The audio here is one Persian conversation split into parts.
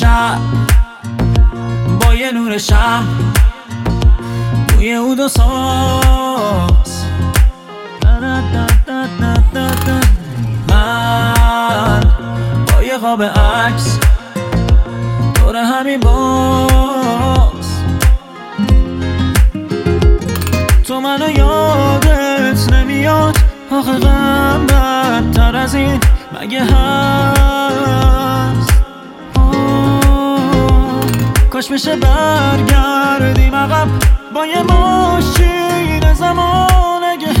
شب با یه نور شب توی او دو ساز من با یه قاب عکس دور همین باز تو منو یادت نمیاد آخه غم بدتر از این مگه هست کاش میشه برگردیم عقب با یه ماشین زمان اگه هست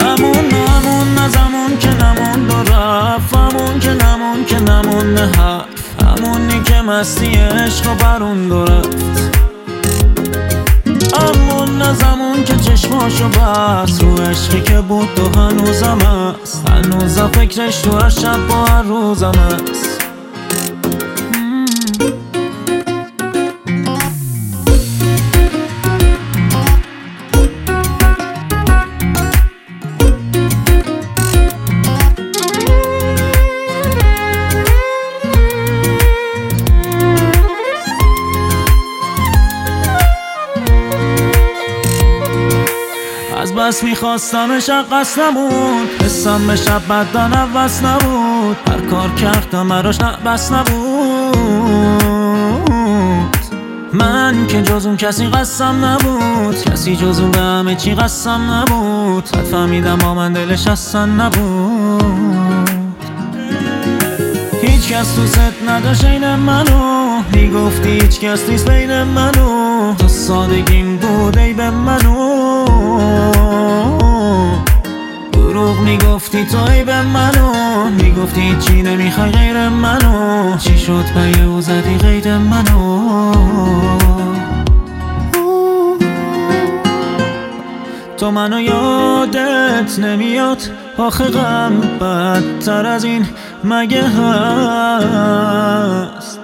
امون از امون که نمون دو رفت امون که نمون که نمون نه حرف امونی که مستی عشق و برون دو رفت امون از امون که چشماشو بست رو عشقی که بود تو هنوزم هست هنوزم فکرش تو هر شب با هر روزم هست بس میخواستم شب قصدمون حسم به شب بدن عوض نبود هر کار کردم براش نبس نبود من که جز اون کسی قسم نبود کسی جز اون به همه چی قسم نبود حد فهمیدم آمن دلش اصلا نبود هیچ کس تو ست نداشت این منو میگفتی هیچ کس نیست بین منو تو سادگیم بود ای به منو دروغ میگفتی توی به منو میگفتی چی نمیخوای غیر منو چی شد پی او زدی قید منو تو منو یادت نمیاد آخه غم بدتر از این مگه هست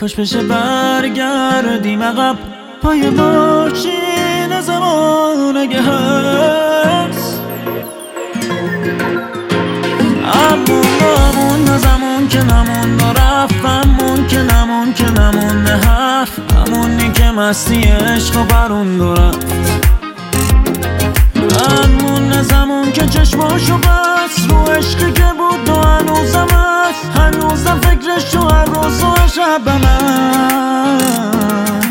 کاش بشه برگردیم عقب پای ماشین زمان اگه هست امون از امون که نمون رفت امون که نمون که نمون نه حرف امونی که مستی عشق و برون دو رفت امون از امون که چشماشو بست رو عشقی که بود و هنوزم هست هنوزم فکرش تو هر روز و شب من